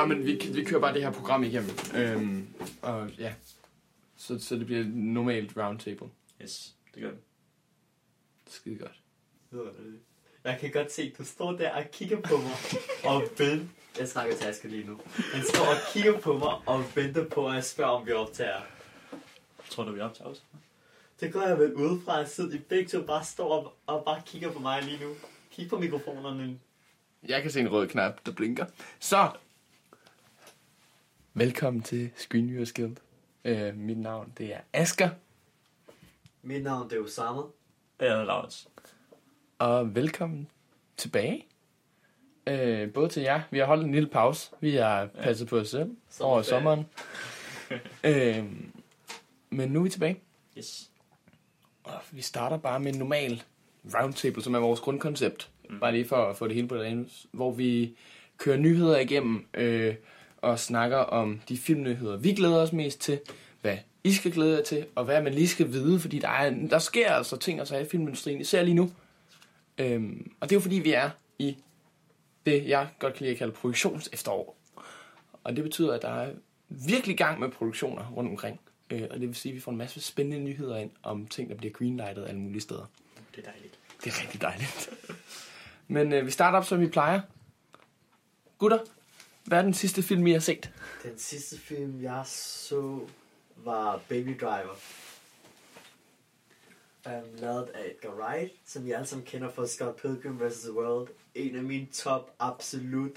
Nej, men vi kører bare det her program igennem. Og ja, så det bliver normalt roundtable. Yes, det gør det. Skide godt. Jeg kan godt se, du står der og kigger på mig og venter. Jeg trækker tasken lige nu. Han står og kigger på mig og venter på, at jeg spørger, om vi optager. Tror du, vi optager også? Det går jeg vel udefra, at sidde i begge to bare står og bare kigger på mig lige nu. Kig på mikrofonerne. Jeg kan se en rød knap, der blinker. Så! Velkommen til Screen Viewers Guild. Mit navn, det er Asger. Mit navn, det er Osama. Jeg hedder Laurits. Og velkommen tilbage. Både til jer. Vi har holdt en lille pause. Vi har passet på os selv over sommeren. Men nu er vi tilbage. Yes. Og vi starter bare med en normal roundtable, som er vores grundkoncept. Bare lige for at få det hele på det rene, hvor vi kører nyheder igennem og snakker om de filmnyheder, vi glæder os mest til, hvad I skal glæde jer til, og hvad man lige skal vide, fordi der sker altså ting og sager i filmindustrien, især lige nu. Og det er jo fordi, vi er i det, jeg godt kan lide at kalde produktionsefterår. Og det betyder, at der er virkelig gang med produktioner rundt omkring. Og det vil sige, at vi får en masse spændende nyheder ind om ting, der bliver greenlightet alle mulige steder. Det er dejligt. Det er rigtig dejligt. Men vi starter op, som vi plejer. Gutter, hvad er den sidste film, I har set? Den sidste film, jeg så, var Baby Driver. Lavet af Edgar Wright, som I alle sammen kender fra Scott Pilgrim vs. The World. En af mine top, absolut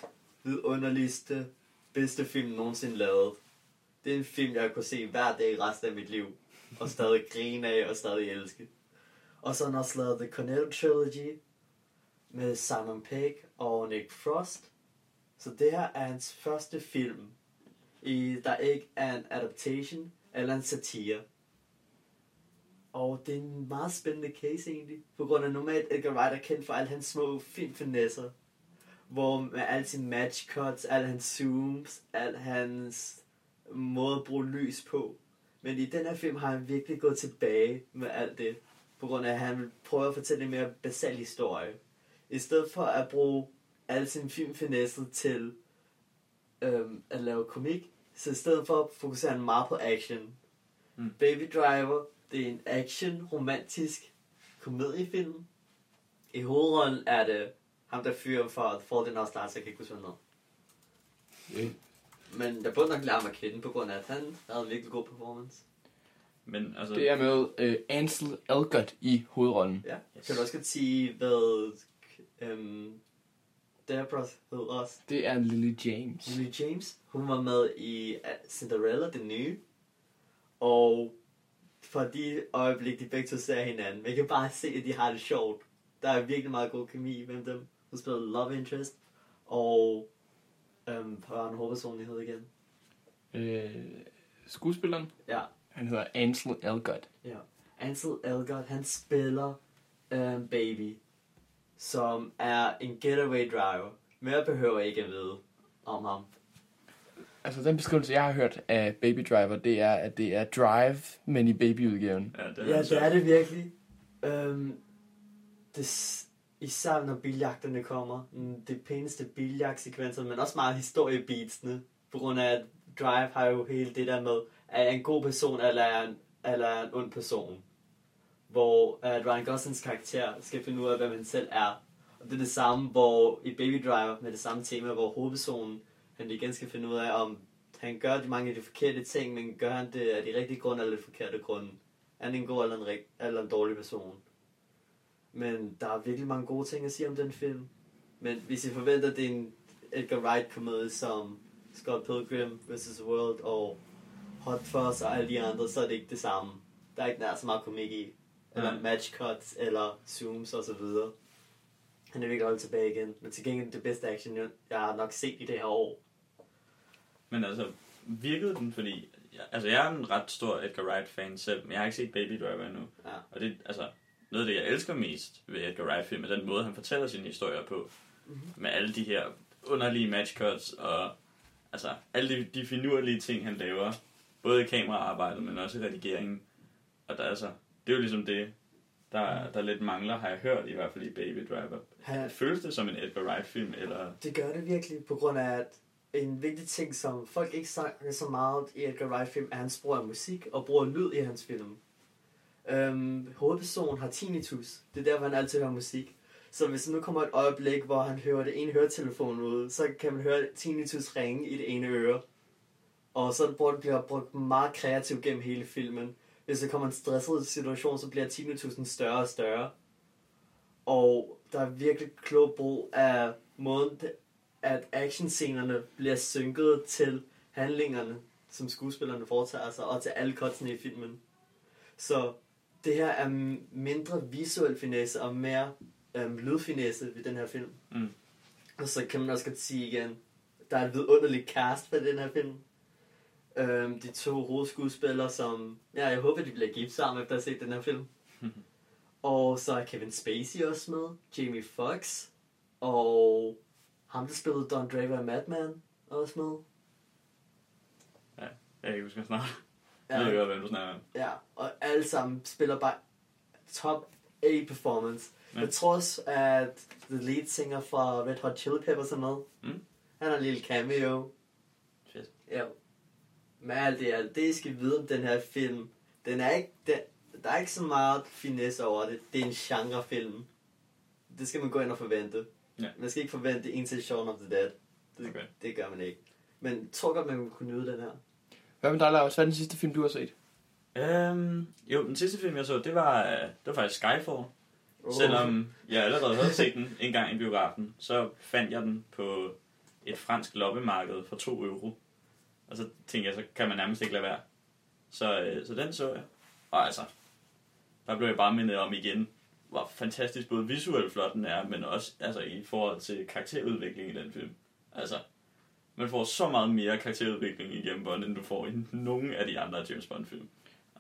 vidunderligste, bedste film nogensinde lavet. Det er en film, jeg kunne se hver dag resten af mit liv. Og stadig grine af, og stadig elske. Og så har han også lavet The Cornell Trilogy med Simon Pegg og Nick Frost. Så det her er hans første film, der ikke er en adaptation eller en satire. Og det er en meget spændende case egentlig, på grund af normalt Edgar Wright er kendt for alle hans små filmfinesser, hvor med alle sine match cuts, alle hans zooms, alle hans måde at bruge lys på. Men i den her film har han virkelig gået tilbage med alt det, på grund af at han vil prøve at fortælle en mere basal historie. I stedet for at bruge alle sine filmfinesser til at lave komik, så i stedet for fokuserer han meget på action. Baby Driver, det er en action, romantisk komediefilm. I hovedrollen er det ham, der fyrer for den også, der så jeg kan ikke huske noget. Men jeg burde nok lære mig at kende, på grund af at han havde en virkelig god performance. Men, altså... Det er med Ansel Elgort i hovedrollen. Ja, yes. Kan du også godt sige, hvad Deborah hed også? Det er Lily James. Lily James, hun var med i Cinderella, den nye. Og for de øjeblik, de begge to ser hinanden, man kan bare se, at de har det sjovt. Der er virkelig meget god kemi mellem dem. Hun spiller Love Interest, og hvad var en hovedpersonlighed igen? Skuespilleren? Ja. Han hedder Ansel Elgort. Ja. Ansel Elgort, han spiller Baby, som er en getaway driver. Mere behøver jeg ikke at vide om ham. Altså den beskrivelse, jeg har hørt af Baby Driver, det er, at det er Drive, men i babyudgaven. Ja, det er det virkelig. Især når biljagterne kommer. Det pæneste biljagtsekvenser, men også meget historiebeatsene. På grund af, at Drive har jo hele det der med, er jeg en god person, eller er jeg en ond person? Hvor Ryan Goslings karakter skal finde ud af, hvad man selv er. Og det er det samme, hvor i Baby Driver, med det samme tema, hvor hovedpersonen, han igen skal finde ud af, om han gør de mange af de forkerte ting, men gør han det af de rigtige grunde eller de forkerte grunde? Er han en god eller en dårlig person? Men der er virkelig mange gode ting at sige om den film. Men hvis I forventer, at det er en Edgar Wright-komedie som Scott Pilgrim vs. The World og Hot Fuzz og alle de andre, så er det ikke det samme. Der er ikke nær så meget komik i. Eller match cuts, eller zooms osv. Han er virkelig holdt tilbage igen. Men til gengæld det bedste action, jeg har nok set i det her år. Men altså, virkede den, fordi... Altså, jeg er en ret stor Edgar Wright-fan selv, men jeg har ikke set Baby Driver endnu. Ja. Og det altså noget af det, jeg elsker mest ved Edgar Wright-film, er den måde, han fortæller sine historier på. Mm-hmm. Med alle de her underlige match cuts, og altså, alle de finurlige ting, han laver. Både i kameraarbejdet, men også i redigeringen. Og der altså... Det er jo ligesom det, der lidt mangler, har jeg hørt, i hvert fald i Baby Driver. Føles det som en Edgar Wright-film, eller...? Det gør det virkelig, på grund af, at en vigtig ting, som folk ikke snakker så meget i Edgar Wright-film, er hans brug af musik og brug af lyd i hans film. Hovedpersonen har tinnitus. Det er derfor, han altid hører musik. Så hvis nu kommer et øjeblik, hvor han hører det ene høretelefon ud, så kan man høre tinnitus ringe i det ene øre. Og så bliver det brugt meget kreativt gennem hele filmen. Hvis der kommer en stresset situation, så bliver tinnitusen større og større. Og der er virkelig klog brug af måden, at actionscenerne bliver synket til handlingerne, som skuespillerne foretager sig, og til alle cutsene i filmen. Så det her er mindre visuel finesse og mere lydfinesse ved den her film. Og så kan man også godt sige igen, der er et vidunderligt cast for den her film. De to hovedskuespillere, som jeg håber de bliver gift sammen efter at have set den her film. Og så er Kevin Spacey også med, Jamie Foxx, og ham der spillede Don Draper i Mad Men også med. Ja, jeg kan ikke huske, hvad jeg snakker. Jeg ved godt, hvem du snakker om. Ja, og alle sammen spiller bare top A performance. Ja. Jeg tror også, at the lead singer fra Red Hot Chili Peppers er med. Han har en lille cameo. Shit. Ja. Men alt det, I skal vide om den her film, den er ikke, der er ikke så meget finesse over det. Det er en genrefilm. Det skal man gå ind og forvente. Ja. Man skal ikke forvente en til Shaun of the Dead. Det gør man ikke. Men jeg tror godt, man kunne nyde den her. Hvad med dig, Lars? Hvad er den sidste film, du har set? Jo, den sidste film, jeg så, det var faktisk Skyfall. Selvom jeg allerede havde set den en gang i biografen, så fandt jeg den på et fransk loppemarked for €2. Og så tænkte jeg, så kan man nærmest ikke lade være. Så den så jeg. Og altså, der blev jeg bare mindet om igen, hvor fantastisk både visuelt flot den er, men også altså, i forhold til karakterudvikling i den film. Altså, man får så meget mere karakterudvikling igennem Bond, end du får i nogen af de andre James Bond-film.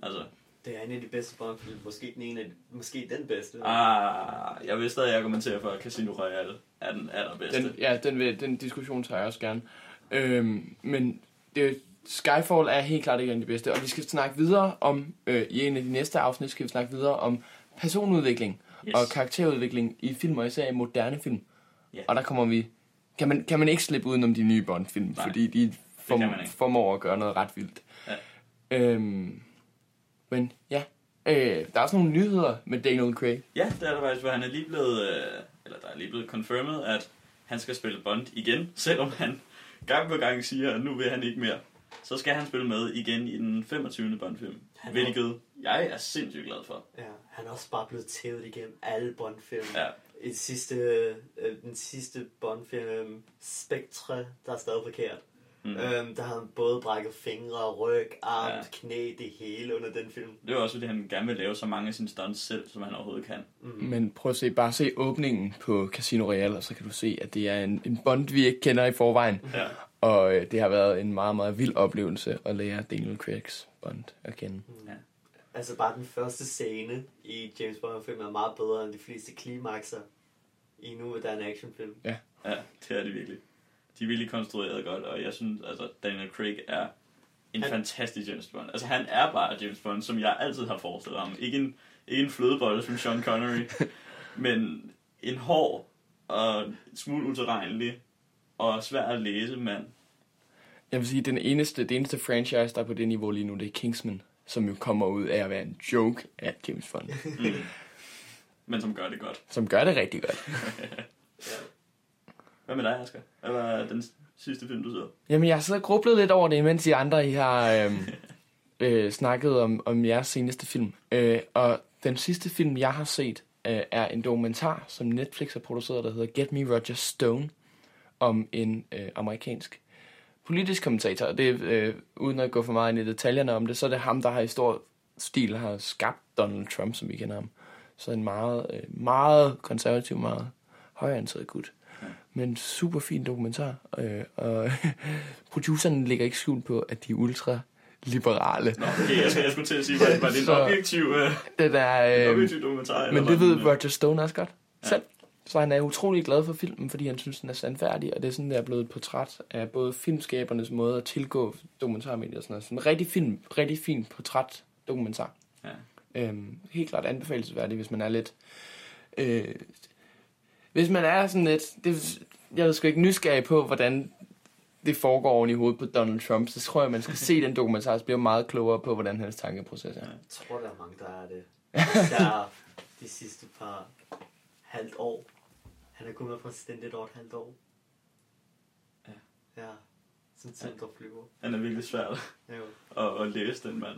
Altså, det er en af de bedste Bond-film. Måske den bedste. Jeg vil stadig argumentere for, at Casino Royale er den allerbedste. Den diskussion tager jeg også gerne. Men Skyfall er helt klart ikke en af de bedste, og vi skal snakke videre om, i en af de næste afsnit, skal vi snakke videre om personudvikling og karakterudvikling i film, og især i moderne film. Og der kommer vi... Kan man ikke slippe udenom de nye Bond-film, fordi de formår at gøre noget ret vildt. Ja. Der er også nogle nyheder med Daniel Craig. Ja, det er der faktisk, hvor han er lige blevet, confirmed, at han skal spille Bond igen, selvom han gang på gang siger, at nu vil han ikke mere. Så skal han spille med igen i den 25. Bond-film, hvilket jeg er sindssygt glad for. Ja, han er også bare blevet tævet igennem alle Bond-film. Ja. Den sidste Bond-film, Spectre, der er stadig forkert. Der havde han både brækket fingre, ryg, arm, knæ, det hele under den film. Det var også fordi, han gerne vil lave så mange af sine stunts selv, som han overhovedet kan. Men prøv at se, bare se åbningen på Casino Royale, og så kan du se, at det er en Bond, vi ikke kender i forvejen. Ja. Og det har været en meget, meget vild oplevelse at lære Daniel Craig's Bond at kende. Ja. Altså bare den første scene i James Bond-film er meget bedre end de fleste klimakser i nu, der er en actionfilm. Ja, det er det virkelig. De er virkelig konstrueret godt, og jeg synes, altså Daniel Craig er en fantastisk James Bond. Altså han er bare James Bond, som jeg altid har forestillet ham. Ikke en flødebolle som Sean Connery, men en hård og smule utilregnelig og svær at læse mand. Jeg vil sige, at det eneste franchise, der er på det niveau lige nu, det er Kingsman, som jo kommer ud af at være en joke af James Bond. Men som gør det godt. Som gør det rigtig godt. Ja. Hvad med dig, Asger? Hvad var den sidste film, du så? Jamen, jeg har siddet og grublet lidt over det, mens I andre har snakket om jeres seneste film. Og den sidste film, jeg har set, er en dokumentar, som Netflix har produceret, der hedder Get Me Roger Stone, om en amerikansk politisk kommentator, og det uden at gå for meget ind i detaljerne om det, så er det ham, der har i stor stil har skabt Donald Trump, som vi kender ham. Så en meget, meget konservativ, meget højreorienteret gut. Men super fin dokumentar, og producerne ligger ikke skjult på, at de er ultraliberale. Nå, okay, jeg skulle til at sige, var det en objektiv dokumentar? Men det ved Roger Stone også godt selv. Så han er utrolig glad for filmen, fordi han synes, den er sandfærdig, og det er sådan, der er blevet et portræt af både filmskabernes måde at tilgå dokumentarmedier og sådan noget. Sådan en rigtig, rigtig fin portræt-dokumentar. Ja. Helt klart anbefalesværdig, hvis man er lidt... Hvis man er sådan lidt... Jeg er sgu ikke nysgerrig på, hvordan det foregår oven i hovedet på Donald Trump, så tror jeg, man skal se den dokumentar, så bliver meget klogere på, hvordan hans tankeproces er. Jeg tror, der er mange, der er det. Der de sidste par halvt år. Han har kun været præsident et år, et halvt år. Ja. Som tænker flyver. Han er virkelig svært at læse, den mand.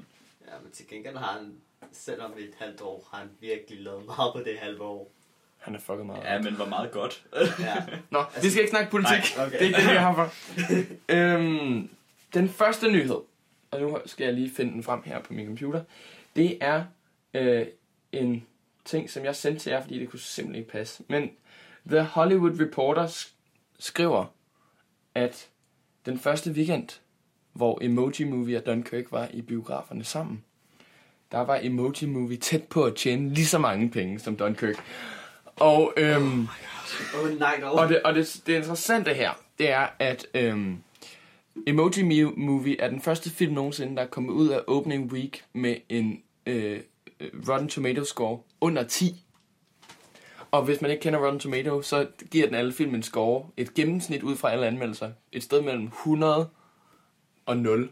Ja, men til gengæld har han, selvom det er et halvt år, har han virkelig lavet meget på det halve år. Han er fucking meget. Ja, men hvor meget godt. Ja. Nå, altså, vi skal ikke snakke politik. Nej, okay. Det er ikke det, jeg har for. Den første nyhed, og nu skal jeg lige finde den frem her på min computer, det er en ting, som jeg sendte til jer, fordi det kunne simpelthen ikke passe. Men The Hollywood Reporter skriver, at den første weekend, hvor Emoji Movie og Dunkirk var i biograferne sammen, der var Emoji Movie tæt på at tjene lige så mange penge som Dunkirk. Og, det interessante her, det er, at Emoji Movie er den første film nogensinde, der er kommet ud af opening week med en Rotten Tomatoes score under 10. Og hvis man ikke kender Rotten Tomatoes, så giver den alle film en score, et gennemsnit ud fra alle anmeldelser, et sted mellem 100 og 0.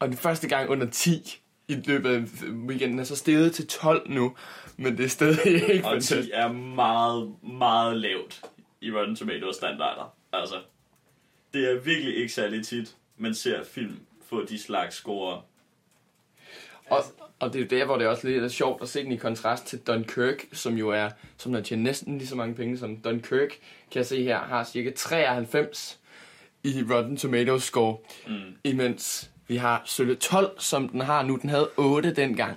Og den første gang under 10 i løbet af weekenden er så steget til 12 nu, men det er stadig ikke fantastisk. Og 10 er meget, meget lavt i Rotten Tomatoes standarder. Altså, det er virkelig ikke særlig tit, man ser film få de slags score. Og det er jo der, hvor det også lidt er sjovt at se den i kontrast til Dunkirk, som jo er, som der tjener næsten lige så mange penge som Dunkirk, kan jeg se her, har cirka 93 i Rotten Tomatoes score, imens vi har sølle 12, som den har nu. Den havde 8 dengang.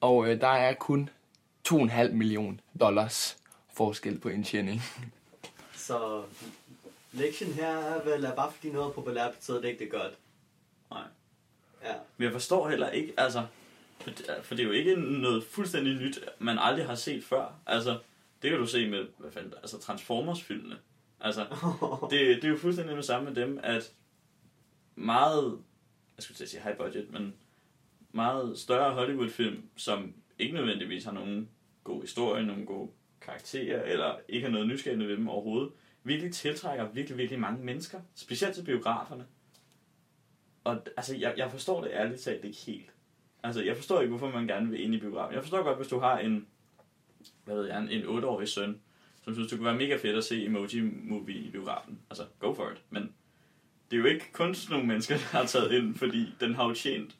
Og der er kun $2,5 million forskel på indtjening. Så lektionen her er vel, at bare fordi noget er populært, betyder det ikke, det er godt. Nej. Ja. Men jeg forstår heller ikke, altså, for det er jo ikke noget fuldstændig nyt, man aldrig har set før. Altså, det kan du se med, hvad fanden, altså Transformers-filmene. Altså, det er jo fuldstændig det samme med dem, at meget, jeg skulle til at sige high budget, men meget større Hollywood-film, som ikke nødvendigvis har nogen god historie, nogen gode karakterer, eller ikke har noget nysgerrende ved dem overhovedet, virkelig tiltrækker virkelig, virkelig mange mennesker, specielt til biograferne. Og altså, jeg forstår det ærligt talt ikke helt. Altså, jeg forstår ikke, hvorfor man gerne vil ind i biografen. Jeg forstår godt, hvis du har en 8-årig søn, som synes, det kunne være mega fedt at se Emoji Movie i biografen. Altså, go for it. Men det er jo ikke kun sådan nogle mennesker, der har taget ind, fordi den har jo tjent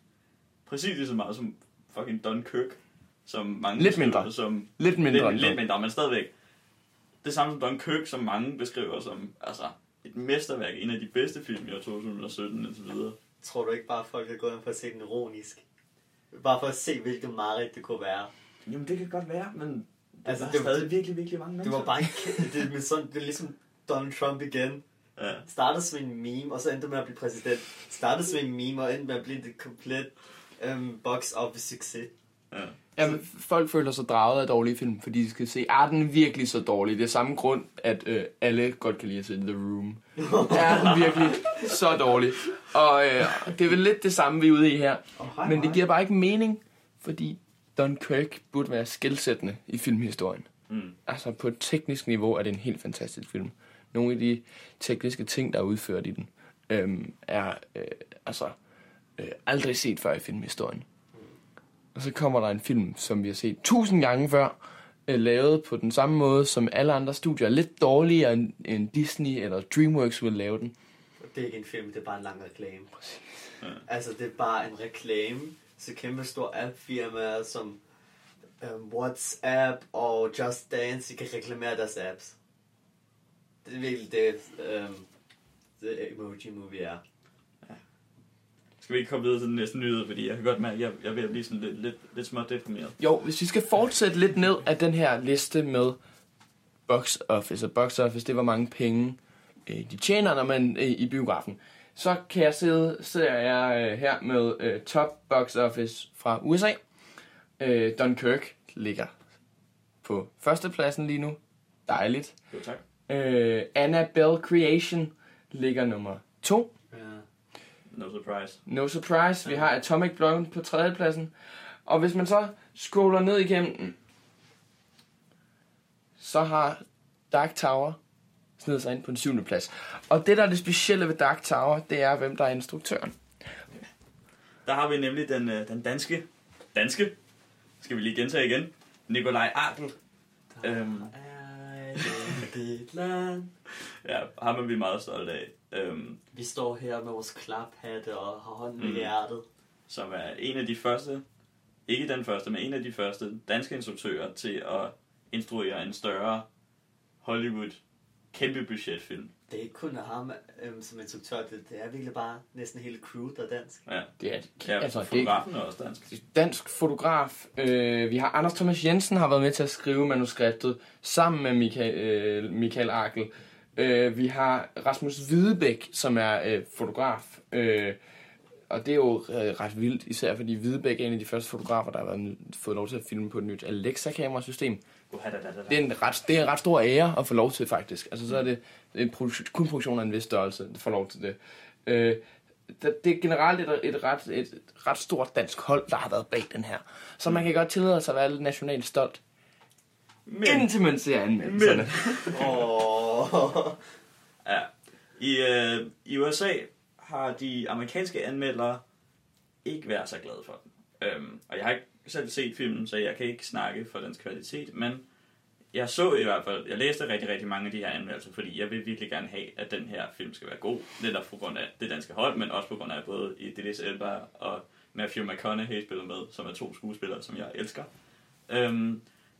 præcis lige så meget som fucking Dunkirk. Som mange lidt mindre, men stadigvæk. Det samme som Dunkirk, som mange beskriver som, altså, et mesterværk, en af de bedste film i år 2017 og så videre. Tror du ikke bare, at folk har gået ind for at se den ironisk? Bare for at se, hvilket mareridt det kunne være. Jamen det kan godt være, men altså, det var stadig virkelig, virkelig mange mennesker. Det var bare det er ligesom Donald Trump igen. Ja. Startede som en meme, og så endte med at blive præsident. Startede som en meme, og endte med at blive det komplet box office succes. Ja. Jamen, folk føler sig draget af dårlige film, fordi de skal se, den er virkelig så dårlig. Det er samme grund, at alle godt kan lide at se The Room. Den er virkelig så dårlig. Og det er vel lidt det samme, vi er ude i her. Men det giver bare ikke mening, fordi Dunkirk burde være skelsættende i filmhistorien. Altså, på et teknisk niveau er det en helt fantastisk film. Nogle af de tekniske ting, der er udført i den, er aldrig set før i filmhistorien. Og så kommer der en film, som vi har set 1000 gange før, lavet på den samme måde som alle andre studier. Lidt dårligere end Disney eller DreamWorks ville lave den. Det er ikke en film, det er bare en lang reklame. Ja. Altså, det er bare en reklame. Så kæmpe store app-firmaer som WhatsApp og Just Dance, de kan reklamere deres apps. Det er virkelig det Emoji Movie er. Skal vi ikke komme videre til den næste nyhed, fordi jeg kan godt mærke, at jeg vil blive sådan lidt småt deprimeret. Jo, hvis vi skal fortsætte lidt ned af den her liste med box office, og box office, det var mange penge, de tjener, når man i biografen. Så kan jeg sidder jeg her med top box office fra USA. Dunkirk ligger på førstepladsen lige nu. Dejligt. Jo, tak. Annabelle Creation ligger nummer 2. Ja. No surprise. Vi har Atomic Blonde på 3. pladsen. Og hvis man så scroller ned igennem, så har Dark Tower sned sig ind på en 7. plads. Og det, der er det specielle ved Dark Tower, det er, hvem der er instruktøren. Der har vi nemlig den danske, skal vi lige gentage igen, Nikolaj Arkel. Ja, ham er vi meget stolte af. Vi står her med vores klaphatte og har hånden i hjertet. Som er en af de første, ikke den første, men en af de første danske instruktører til at instruere en større Hollywood kæmpe budgetfilm. Det er ikke kun ham som instruktør, det er virkelig bare næsten hele crewet, der er dansk. Ja, det er altså, fotografen er også dansk. Dansk fotograf. Vi har Anders Thomas Jensen har været med til at skrive manuskriptet sammen med Michael Arkel. Vi har Rasmus Videbæk, som er fotograf. Og det er jo ret vildt, især fordi Videbæk er en af de første fotografer, der har fået lov til at filme på et nyt Alexa-kamerasystem. Det er en ret stor ære at få lov til, faktisk. Altså så er det kun produktion af en vis størrelse, der får lov til det. Det er generelt et ret stort dansk hold, der har været bag den her. Så man kan godt tillade sig at være lidt nationalt stolt. Indtil man ser anmeldelserne. Ja. I USA har de amerikanske anmeldere ikke været så glade for den. Og jeg har ikke selv set filmen, så jeg kan ikke snakke for dens kvalitet, men jeg så i hvert fald, jeg læste rigtig, rigtig mange af de her anmeldelser, fordi jeg vil virkelig gerne have, at den her film skal være god, netop på grund af det danske hold, men også på grund af både Idris Elba og Matthew McConaughey spiller med, som er 2 skuespillere, som jeg elsker.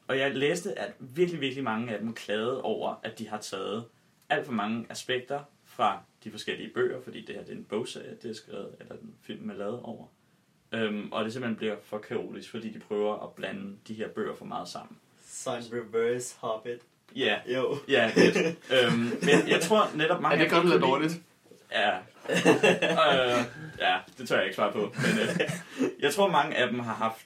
Og jeg læste, at virkelig, virkelig mange af dem klagede over, at de har taget alt for mange aspekter fra de forskellige bøger, fordi det her det er en bogserie, det er skrevet, eller den film er lavet over. Og det simpelthen bliver for kaotisk, fordi de prøver at blande de her bøger for meget sammen. Så en reverse Hobbit. Ja, jo. Ja, men jeg tror netop mange... Er det godt eller dårligt? Ja. Ja, det tør jeg ikke svare på. Men, jeg tror mange af dem har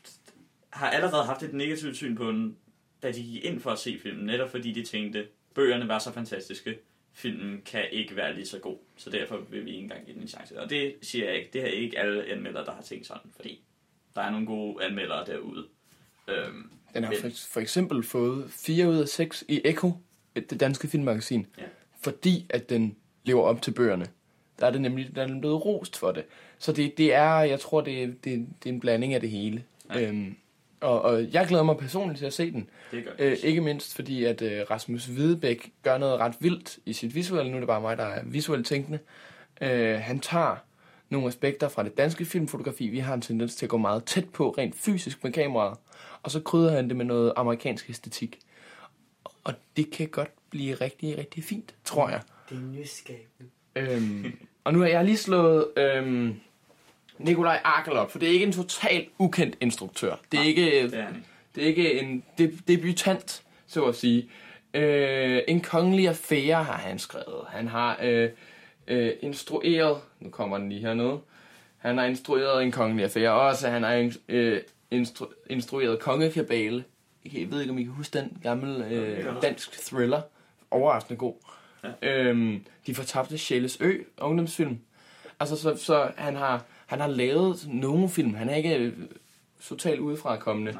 allerede haft et negativt syn på den, da de gik ind for at se filmen, netop fordi de tænkte, bøgerne var så fantastiske, filmen kan ikke være lige så god, så derfor vil vi ikke engang give den en chance. Og det siger jeg ikke, det er ikke alle anmeldere, der har tænkt sådan, fordi der er nogle gode anmeldere derude. Den har for eksempel fået 4 ud af 6 i Echo, det danske filmmagasin, ja. Fordi at den lever op til bøgerne. Der er det nemlig, der er den blevet rost for det. Så det er, jeg tror, det er en blanding af det hele. Okay. Og jeg glæder mig personligt til at se den. Ikke mindst fordi, at Rasmus Videbæk gør noget ret vildt i sit visuelle. Nu er det bare mig, der er visuelt tænkende. Han tager nogle aspekter fra det danske filmfotografi. Vi har en tendens til at gå meget tæt på, rent fysisk med kameraet. Og så krydder han det med noget amerikansk æstetik. Og det kan godt blive rigtig, rigtig fint, tror jeg. Det er nysgerrigt. Og nu har jeg lige slået... Nikolaj Arkel op, for det er ikke en totalt ukendt instruktør. Det er ikke en debutant, så at sige. En kongelig affære har han skrevet. Han har instrueret... Nu kommer den lige hernede. Han har instrueret En kongelig affære også. Han har instrueret Kongekabale. Jeg ved ikke, om I kan huske den gamle dansk thriller. Overraskende god. Ja. De fortabte sjæles ø, ungdomsfilm. Altså, så han har lavet nogle film. Han er ikke totalt udefra kommende.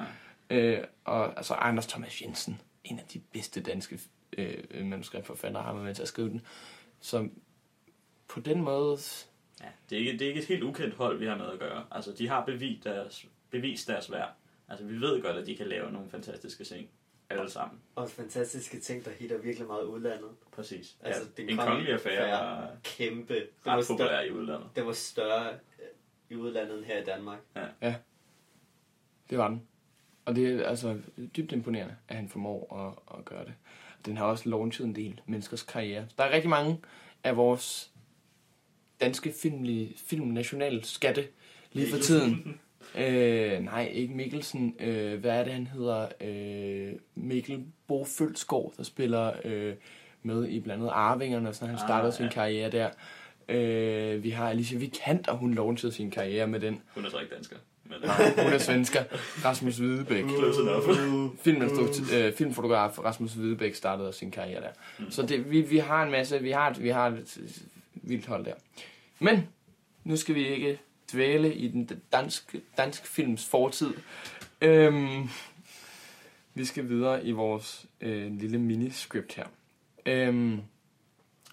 Og altså Anders Thomas Jensen, en af de bedste danske manuskriptforfattere, har været med til at skrive den. Så på den måde... Ja, det er ikke et helt ukendt hold, vi har med at gøre. Altså, de har bevist deres værd. Altså, vi ved godt, at de kan lave nogle fantastiske ting. Alle sammen. Og fantastiske ting, der hitter virkelig meget udlandet. Præcis. Altså, ja, en kongelig affære var kæmpe. Ret populær i udlandet. Det var større i udlandet her i Danmark. Ja. Det var den. Og det er altså dybt imponerende, at han formår at gøre det. Den har også launchet en del menneskers karriere. Der er rigtig mange af vores danske filmnationale skatte lige for tiden. Nej, ikke Mikkelsen. Hvad er det, han hedder? Mikkel Bo Følsgaard, der spiller med i blandt andet Arvingerne, så han startede sin karriere der. Vi har Alicia Vikant, og hun launchede sin karriere med den. Hun er så ikke dansker. Men... Nej, hun er svensker. Rasmus Videbæk. Filmfotograf Rasmus Videbæk startede sin karriere der. Så det, vi har en masse, vi har et vildt hold der. Men nu skal vi ikke dvæle i den dansk films fortid. Vi skal videre i vores lille miniscript her.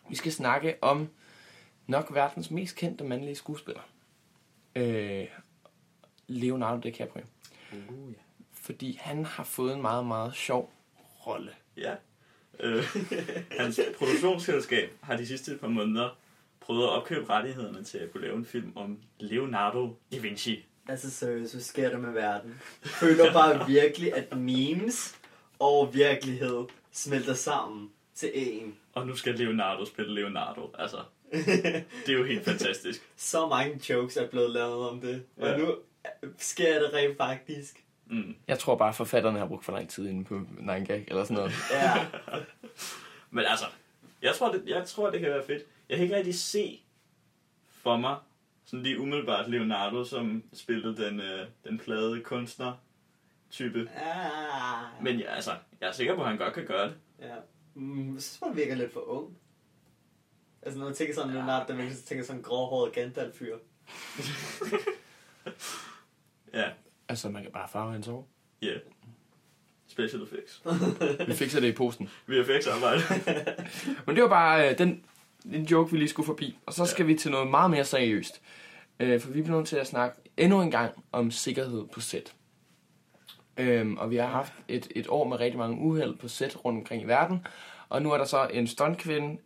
Vi skal snakke om nok verdens mest kendte mandlige skuespiller. Leonardo DiCaprio. Yeah. Fordi han har fået en meget, meget sjov rolle. Ja. Hans produktionsselskab har de sidste par måneder prøvet at opkøbe rettighederne til at kunne lave en film om Leonardo da Vinci. Altså seriøst, hvad sker der med verden? Jeg føler bare virkelig, at memes og virkelighed smelter sammen til én. Og nu skal Leonardo spille Leonardo, altså. Det er jo helt fantastisk. Så mange jokes er blevet lavet om det, og ja. Nu sker det rent faktisk. Mm. Jeg tror bare, forfatterne har brugt for lang tid inde på 9gag eller sådan noget. Ja. Men altså, jeg tror, det kan være fedt. Jeg kan ikke rigtig se for mig, sådan lige umiddelbart Leonardo, som spillede den plade kunstner-type. Ah. Men altså, jeg er sikker på, at han godt kan gøre det. Ja. Jeg synes, man virker lidt for ung. Altså, når man tænker sådan Leonardo, man tænker sådan en gråhåret Gandalf-fyr. Ja. Altså, man kan bare farve hans hår. Ja. Yeah. Special effects. Vi fikser det i posten. Vi har fikset arbejde. Men det var bare den joke, vi lige skulle forbi. Og så skal vi til noget meget mere seriøst. For vi bliver nødt til at snakke endnu en gang om sikkerhed på set. Og vi har haft et år med rigtig mange uheld på set rundt omkring i verden. Og nu er der så en stuntkvinde,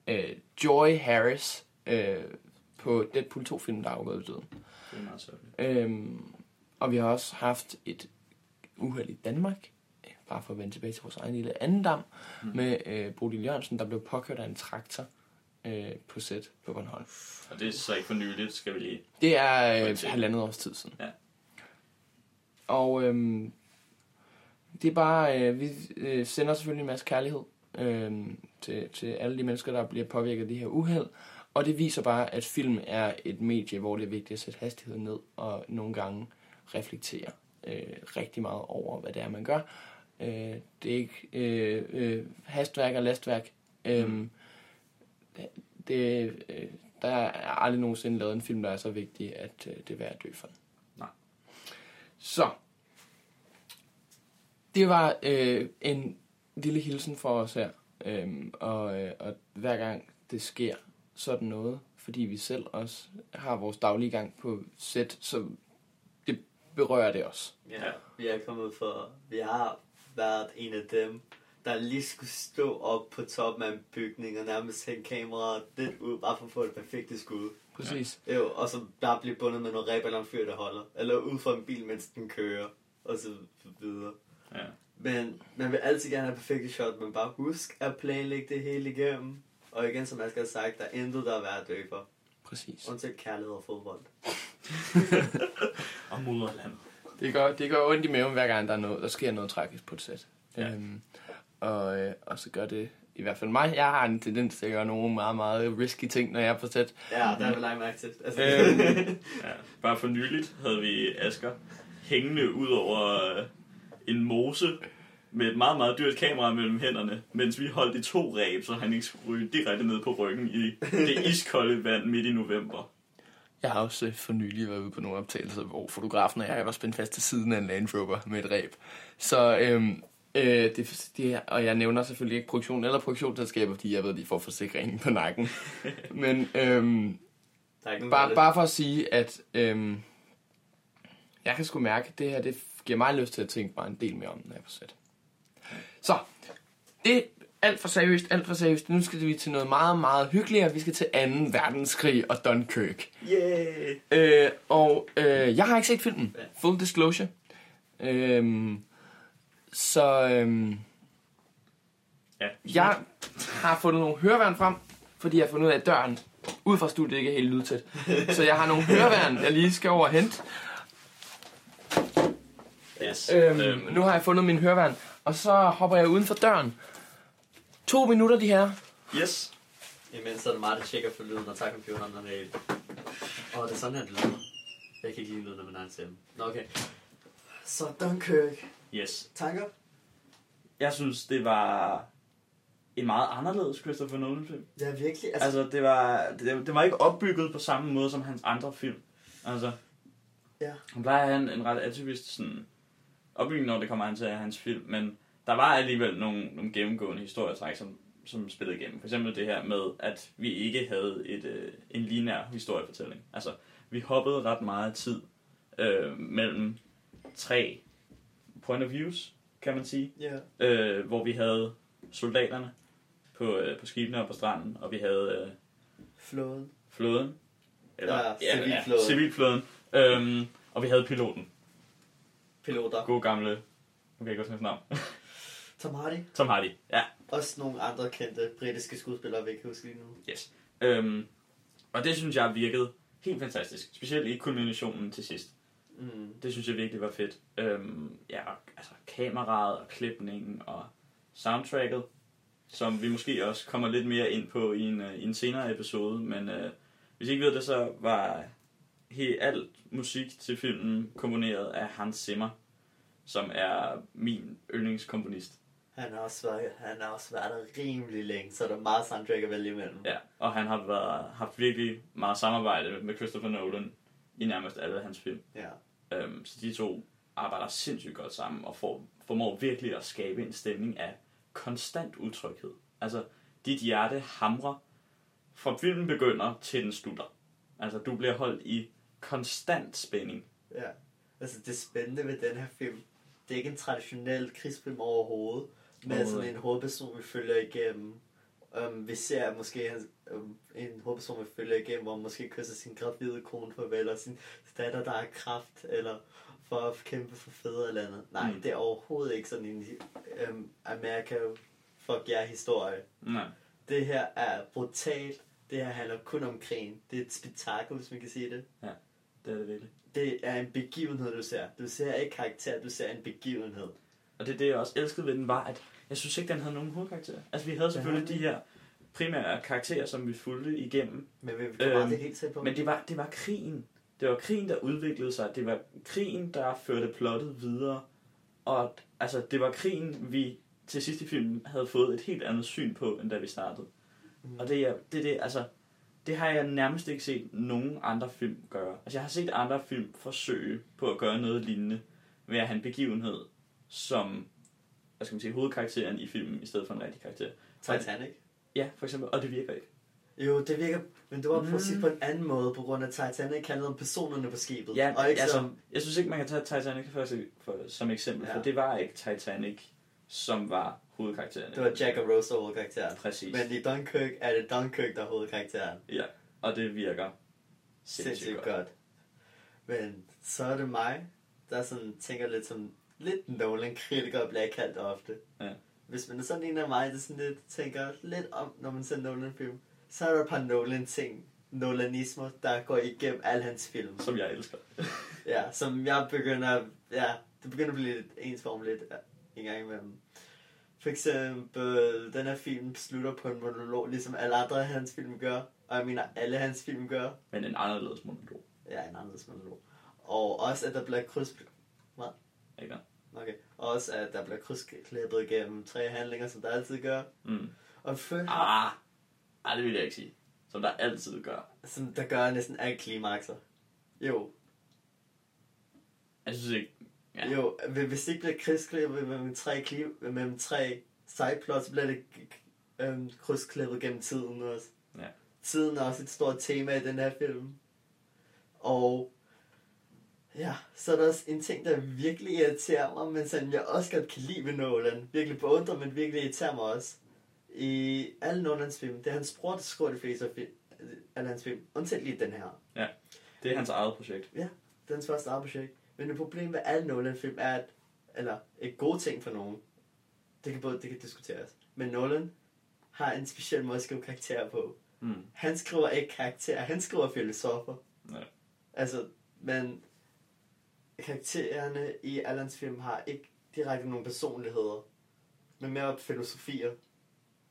Joy Harris, på Deadpool 2-filmen, der er afgået ved døden. Det er meget sørgeligt. Og vi har også haft et uheld i Danmark, bare for at vende tilbage til vores egen lille andendam, med Bodil Jørgensen, der blev påkørt af en traktor på sæt på Bornholm. Og det er så ikke for nyligt, skal vi lige... Det er halvandet års tid siden. Ja. Og det er bare... vi sender selvfølgelig en masse kærlighed til alle de mennesker, der bliver påvirket af de her uheld. Og det viser bare, at film er et medie, hvor det er vigtigt at sætte hastigheden ned og nogle gange reflektere rigtig meget over, hvad det er, man gør. Det er ikke hastværk og lastværk. Der er aldrig nogensinde lavet en film, der er så vigtig, at det er værd at dø for. Nej. Så. Det var en lille hilsen for os her. Og hver gang det sker sådan noget, fordi vi selv også har vores daglige gang på set, så det berører det også. Ja, vi har været en af dem, der lige skulle stå op på toppen af en bygning og nærmest hænge kameraet lidt ud, bare for at få det perfekte skud. Præcis. Ja. Jo, og så bare blive bundet med noget reb eller en fyr, der holder. Eller ud fra en bil, mens den kører. Og så videre. Ja. Men man vil altid gerne have perfekte shot, men bare husk at planlægge det hele igennem. Og igen, som Asger har sagt, der er intet, der er værd at dø for. Præcis. Undtæt kærlighed og fodbold. Og moderland. Det går ondt i maven, hver gang der sker noget tragisk på et sæt. Ja. Og så gør det i hvert fald mig. Jeg har en tendens til at gøre nogle meget, meget risky ting, når jeg er på sæt. Ja, der er vel langt mærke til. Altså. Ja. Bare for nyligt havde vi Asger hængende ud over en mose med et meget, meget dyrt kamera mellem hænderne, mens vi holdt i 2 ræb, så han ikke skulle ryge direkte ned på ryggen i det iskolde vand midt i november. Jeg har også for nylig været ude på nogle optagelser, hvor fotografen og jeg var spændt fast til siden af en Land Rover med et ræb. Så og jeg nævner selvfølgelig ikke produktion eller produktionsselskaber, fordi jeg ved, at de får forsikringen på nakken. Men bare for at sige, at jeg kan sgu mærke, at det her det giver mig lyst til at tænke bare en del mere om, når jeg er på set. Så, det er alt for seriøst. Nu skal vi til noget meget, meget hyggeligere. Vi skal til 2. verdenskrig og Dunkirk. Yeah. Jeg har ikke set filmen. Full disclosure. Jeg har fundet nogle høreværn frem, fordi jeg har fundet ud af, at døren ud fra studiet ikke er helt lydtæt. Så jeg har nogle høreværn, jeg lige skal over og hente. Yes. Nu har jeg fundet min høreværn. Og så hopper jeg uden for døren. 2 minutter, de her. Yes. Imens er det meget, der tjekker for lyden, og tager computeren og det. Det er sådan her, det lyder. Jeg kan ikke lide lyden af min egen stemme. Nå, okay. Så Dunkirk. Yes. Tanker? Jeg synes, det var en meget anderledes Christopher Nolan-film. Ja, virkelig. Altså det var ikke opbygget på samme måde som hans andre film. Altså, ja. Han plejer at have en ret atypisk sådan opbygning, når det kommer an til hans film, men der var alligevel nogle gennemgående historietræk, som som spillede igennem. For eksempel det her med, at vi ikke havde en lineær historiefortælling. Altså, vi hoppede ret meget tid mellem tre point of views, kan man sige. Yeah. Hvor vi havde soldaterne på skibene og på stranden, og vi havde flåden. Civilflåden. Og vi havde piloten. Piloter. Gode gamle... Nu kan jeg ikke huske navn. Tom Hardy, ja. Også nogle andre kendte britiske skuespillere, vi kan huske lige nu. Yes. Og det synes jeg virkede helt fantastisk. Specielt i kulminationen til sidst. Mm. Det synes jeg virkelig var fedt. Ja, altså kameraet og klipningen og soundtracket, som vi måske også kommer lidt mere ind på i en senere episode. Men hvis I ikke ved det, så var alt musik til filmen komponeret af Hans Zimmer, som er min yndlingskomponist. Han har også været der rimelig længe, så der er meget soundtrack at vælge imellem. Ja, og han har haft virkelig meget samarbejde med Christopher Nolan i nærmest alle hans film. Ja. Så de to arbejder sindssygt godt sammen og formår virkelig at skabe en stemning af konstant utryghed. Altså, dit hjerte hamrer fra filmen begynder til den slutter. Altså, du bliver holdt i konstant spænding. Ja, altså det spændende ved den her film, det er ikke en traditionel krigsfilm overhovedet, men sådan en hovedperson, vi følger igennem. Vi ser måske en hovedperson, vi følger igennem, hvor måske kysser sin gravide kone farvel, eller sin datter, der har kræft, eller for at kæmpe for fædrelandet. Nej, det er overhovedet ikke sådan en America fuck jer historie. Nej. Det her er brutalt. Det her handler kun om krigen. Det er et spektakel, hvis man kan sige det. Ja, det er det virkelig. Det er en begivenhed, du ser. Du ser ikke karakter, du ser en begivenhed. Og det jeg også elskede ved den, var, at jeg synes ikke, den havde nogen hovedkarakterer. Altså, vi havde selvfølgelig de her primære karakterer, som vi fulgte igennem. Men vi kom aldrig helt tæt på. Men det var krigen. Det var krigen, der udviklede sig. Det var krigen, der førte plottet videre. Og altså, det var krigen, vi til sidst i filmen havde fået et helt andet syn på, end da vi startede. Og det har jeg nærmest ikke set nogen andre film gøre. Altså, jeg har set andre film forsøge på at gøre noget lignende ved at have en begivenhed som, hvad skal man sige, hovedkarakteren i filmen i stedet for en rigtig karakter. Titanic? Ja, for eksempel. Og det virker ikke. Jo, det virker, men det var på en anden måde, på grund af Titanic handlede om personerne på skibet. Ja, og ikke altså, jeg synes ikke, man kan tage Titanic som eksempel, for det var ikke Titanic, som var hovedkarakteren. Det var Jack og Rose, der var hovedkarakteren. Præcis. Men i Dunkirk er det Dunkirk, der er hovedkarakteren. Ja, og det virker sindssygt godt. Men så er det mig, der sådan tænker lidt som lidt Nolan-kritiker og bliver kaldt ofte. Ja. Hvis man er sådan en af mig, der sådan lidt tænker lidt om, når man ser Nolan-film, så er der et par Nolan-ting, Nolanismer, der går igennem alle hans film. Som jeg elsker. Ja, som jeg begynder, det begynder at blive lidt ensform lidt en gang imellem. For eksempel, den her film slutter på en monolog, ligesom alle andre hans film gør. Og jeg mener, alle hans film gør. Men en anderledes monolog. Ja, en anderledes monolog. Og også, at der bliver Hvad? Ikke noget. Okay. Og også, at der bliver krydsklippet igennem tre handlinger, som der altid gør. Mm. Og det vil jeg ikke sige. Som der altid gør. Som der gør næsten alle klimakser. Jo. Jeg synes ikke. Ja. Jo, hvis det ikke bliver krydsklippet mellem tre sideplots, bliver det krydsklippet gennem tiden også. Ja. Tiden er også et stort tema i den her film. Og ja, så er der også en ting, der virkelig irriterer mig, men som jeg også godt kan lide ved Nolan. Virkelig beundrer, men virkelig irriterer mig også. I alle Nolans film, det er hans bror, der skriver de fleste af alle hans film. Undtagen lige den her. Ja, det er hans eget projekt. Ja, det er hans første eget projekt. Men det problem med alle Nolan-film er, at, eller et gode ting for nogen, det kan diskuteres. Men Nolan har en speciel måde at skrive karakterer på. Mm. Han skriver ikke karakterer, han skriver filosofer. Ja. Altså, men karaktererne i alle hans film har ikke direkte nogen personligheder, men mere filosofier.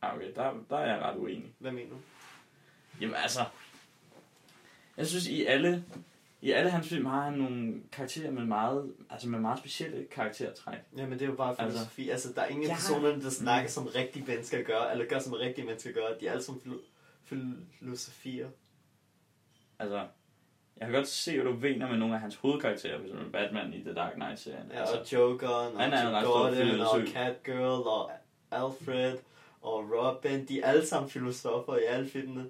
Okay, der er jeg ret uenig. Hvad mener du? Jamen altså, jeg synes i alle hans film har han nogle karakterer med meget specielle karaktertræk. Ja, men det er jo bare filosofi. Altså, der er ingen personer, der snakker som rigtige mennesker gør, eller gør som rigtige mennesker gør. De er alle som filosofier. Altså, jeg kan godt se, hvad du mener med nogle af hans hovedkarakterer, f.eks. Batman i The Dark Knight-serien. Ja, og Jokeren, og Jim Gordon, og Catgirl, og Alfred, og Robin, de er alle sammen filosofer i alle filmene.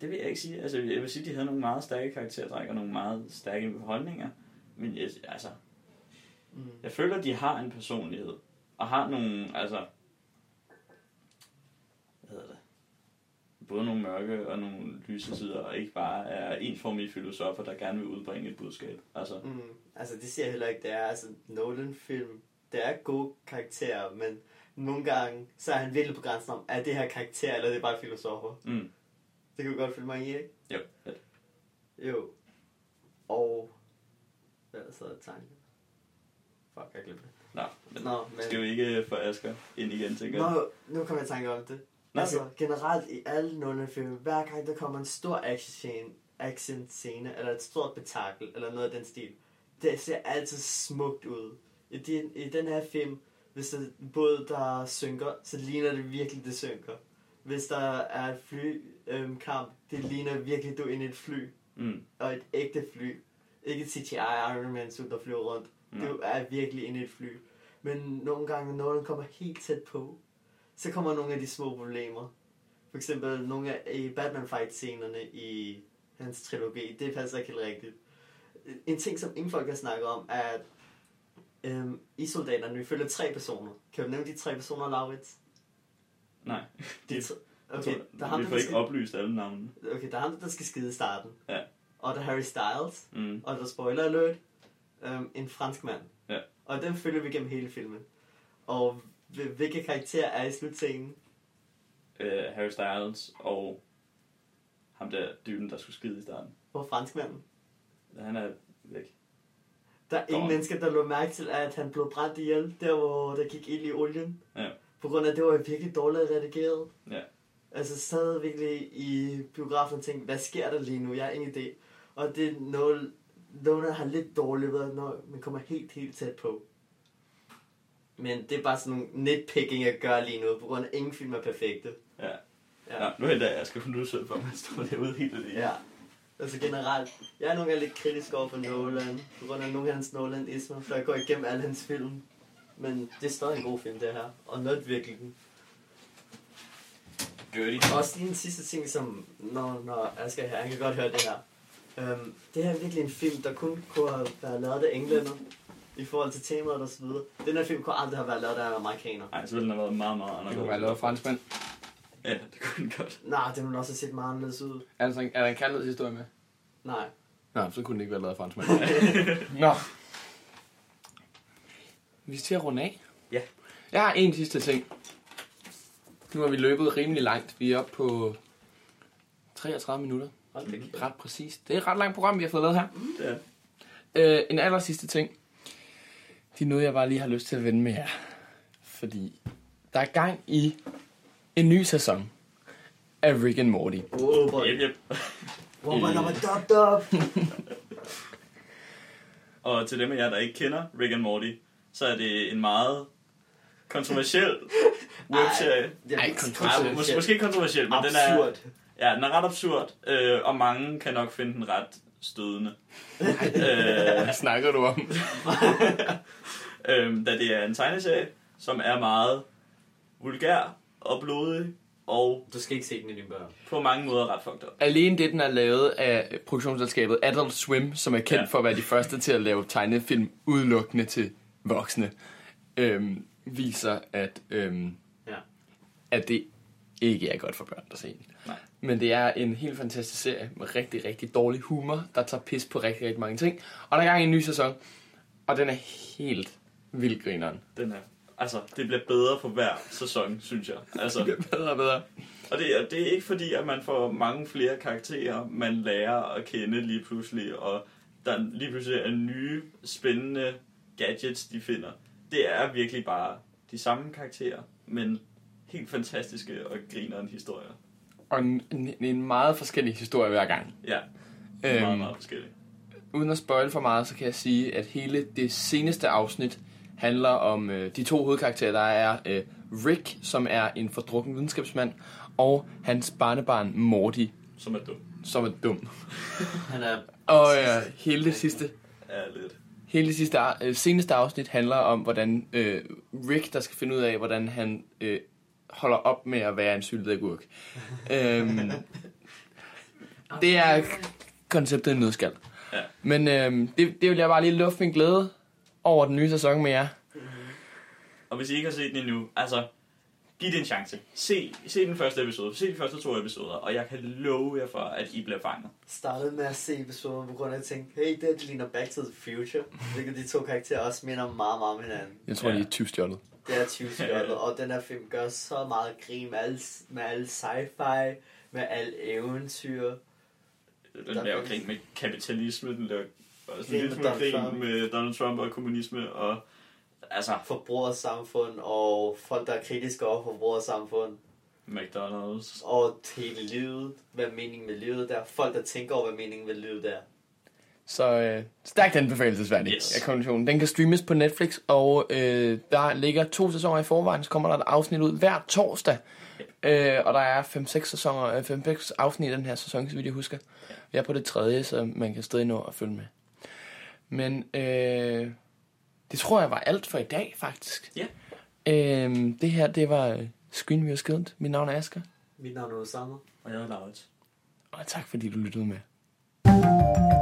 Det vil jeg ikke sige. Altså, jeg vil sige, de havde nogle meget stærke karaktertræk og nogle meget stærke holdninger. Men altså, jeg føler, de har en personlighed. Og har nogle, altså, hvad hedder det? Både nogle mørke og nogle lyse sider, og ikke bare er enformige filosofer, der gerne vil udbringe et budskab. Altså, altså det siger jeg heller ikke, det er altså Nolan-film. Det er gode karakterer, men nogle gange, så er han virkelig på grænsen om, er det her karakter, eller det er bare filosofer? Mm. Det kan vi godt følge mig i, ikke? Jo. Ja. Jo. Og hvad er så tanken? Fuck, jeg glemte det. Nå, men skal vi ikke få Asger ind igen, tænker jeg? Nå, nu kommer jeg i tanke om det. Okay. Altså, generelt i alle Nolan-film, hver gang der kommer en stor action-scene, eller et stort spektakel, eller noget af den stil, det ser altid smukt ud. I den her film, hvis der er en båd, der synker, så ligner det virkelig, det synker. Hvis der er et flykamp, det ligner virkelig, du er inde i et fly. Mm. Og et ægte fly. Ikke et CGI Iron Man, der flyver rundt. Mm. Du er virkelig inde i et fly. Men nogle gange, når den kommer helt tæt på, så kommer nogle af de små problemer. For eksempel nogle af Batman-fight-scenerne i hans trilogi. Det passer ikke helt rigtigt. En ting, som ingen folk kan snakke om, er, at i soldaterne, vi følger 3 personer. Kan du nævne de 3 personer, Laurits? Nej. Vi får ikke oplyst alle navnene. Okay, der er ham, der skal skide i starten. Ja. Og der er Harry Styles. Mm. Og der er spoiler alert. En fransk mand. Ja. Og den følger vi gennem hele filmen. Og hvilke karakterer er i slutscenen? Harry Styles og ham der dyben, der skulle skide i starten. Hvor franskmanden? Han er væk. Der er ingen mennesker, der lå mærke til, at han blev brændt ihjel, der hvor der gik ild i olien. Ja. På grund af, det var virkelig dårligt redigeret. Ja. Altså, sad virkelig i biografen og tænkte, hvad sker der lige nu? Jeg har ingen idé. Og det er noget, der har lidt dårligt været, når man kommer helt tæt på. Men det er bare sådan nogle nitpicking, jeg gør lige nu, på grund af, ingen film er perfekte. Ja. Ja. Nå, nu henter jeg skal nu søge for, at man står derude helt alene. Ja. Altså generelt, jeg er nogle gange lidt kritisk over for Nolan, på grund af nogle af hans Nolan-ismer, for jeg går igennem alle hans film. Men det er stadig en god film, det her, og noget virkelig. Dirty. Også lige en sidste ting, som, når Asger her, han kan godt høre det her. Det her er virkelig en film, der kun kunne have været lavet af englænder, i forhold til temaet og så videre. Den her film kunne aldrig have været lavet af amerikaner. Nej, så ville den have været meget, meget anderledes. Det kunne være lavet af franskmænd. Ja, det kunne den godt. Nej, det ville også have set meget anderledes ud. Er der en kærlighedshistorie med? Nej. Nej, så kunne den ikke være lavet af franskmænd. Nå. Vi skal til at runde af. Ja. Jeg har en sidste ting. Nu har vi løbet rimelig langt. Vi er oppe på 33 minutter. Ret præcist. Det er et ret langt program, vi har fået lavet her. Det er. En aller sidste ting. Det er noget, jeg bare lige har lyst til at vende med jer. Fordi der er gang i en ny sæson af Rick and Morty. Yep. Og til dem af jer, der ikke kender Rick and Morty, så er det en meget kontroversiel webserie. Måske kontroversiel, men absurd. Den er ret absurd, og mange kan nok finde den ret stødende. Hvad snakker du om? Da det er en tegneserie, som er meget vulgær og blodig, og du skal ikke se den i dine børn. På mange måder ret fucked up. Alene det, den er lavet af produktionsselskabet Adult Swim, som er kendt for at være de første til at lave tegnefilm udelukkende til voksne, viser, at, at det ikke er godt for børn at se den. Nej. Men det er en helt fantastisk serie med rigtig, rigtig dårlig humor, der tager pis på rigtig, rigtig mange ting. Og der er gang en ny sæson, og den er helt vildt grineren. Den er. Altså, det bliver bedre for hver sæson, synes jeg. Altså, det bliver bedre og bedre. Og det er ikke fordi, at man får mange flere karakterer, man lærer at kende lige pludselig, og der lige pludselig er nye, spændende gadgets, de finder. Det er virkelig bare de samme karakterer, men helt fantastiske og grinerende historier. Og en meget forskellig historie hver gang. Ja, meget, meget forskellig. Uden at spoile for meget, så kan jeg sige, at hele det seneste afsnit handler om de 2 hovedkarakterer. Der er Rick, som er en fordrukken videnskabsmand, og hans barnebarn Morty, som er dum. Han er og hele det seneste afsnit handler om, hvordan Rick, der skal finde ud af, hvordan han holder op med at være en syltet agurk. Det er konceptet en nødskal. Ja. Men det vil jeg bare lige lufte min glæde over den nye sæson med jer. Og hvis I ikke har set den endnu, altså, giv det en chance. Se den første episode, se de første 2 episoder, og jeg kan love jer for, at I bliver fanget. Startede med at se episoder på grund af at tænke, hey, det ligner Back to the Future. Hvilket de 2 karakterer også minder meget, meget om hinanden. Jeg tror, de er 20-stjålet. Det er 20-stjålet, og den her film gør så meget grin med alle sci-fi, med alle eventyr. Den laver grin med kapitalisme, den laver også lidt grin med Donald Trump og kommunisme og... Altså forbrugersamfund og folk der er kritiske over forbrugersamfund, McDonald's og hele livet, hvad meningen med livet der, folk der tænker over hvad meningen med livet der. Så stærkt anbefalesværdig. Yes. Konklusionen, den kan streames på Netflix, og der ligger 2 sæsoner i forvejen, så kommer der et afsnit ud hver torsdag. Og der er 5-6 sæsoner, 5-6 afsnit i den her sæson, så vidt jeg husker. Vi er på det 3., så man kan stadig nå at følge med. Men det tror jeg var alt for i dag, faktisk. Ja. Det her, det var Screen Viewers Guild. Mit navn er Asger. Mit navn er Osama. Og jeg er Laurits. Og tak fordi du lyttede med.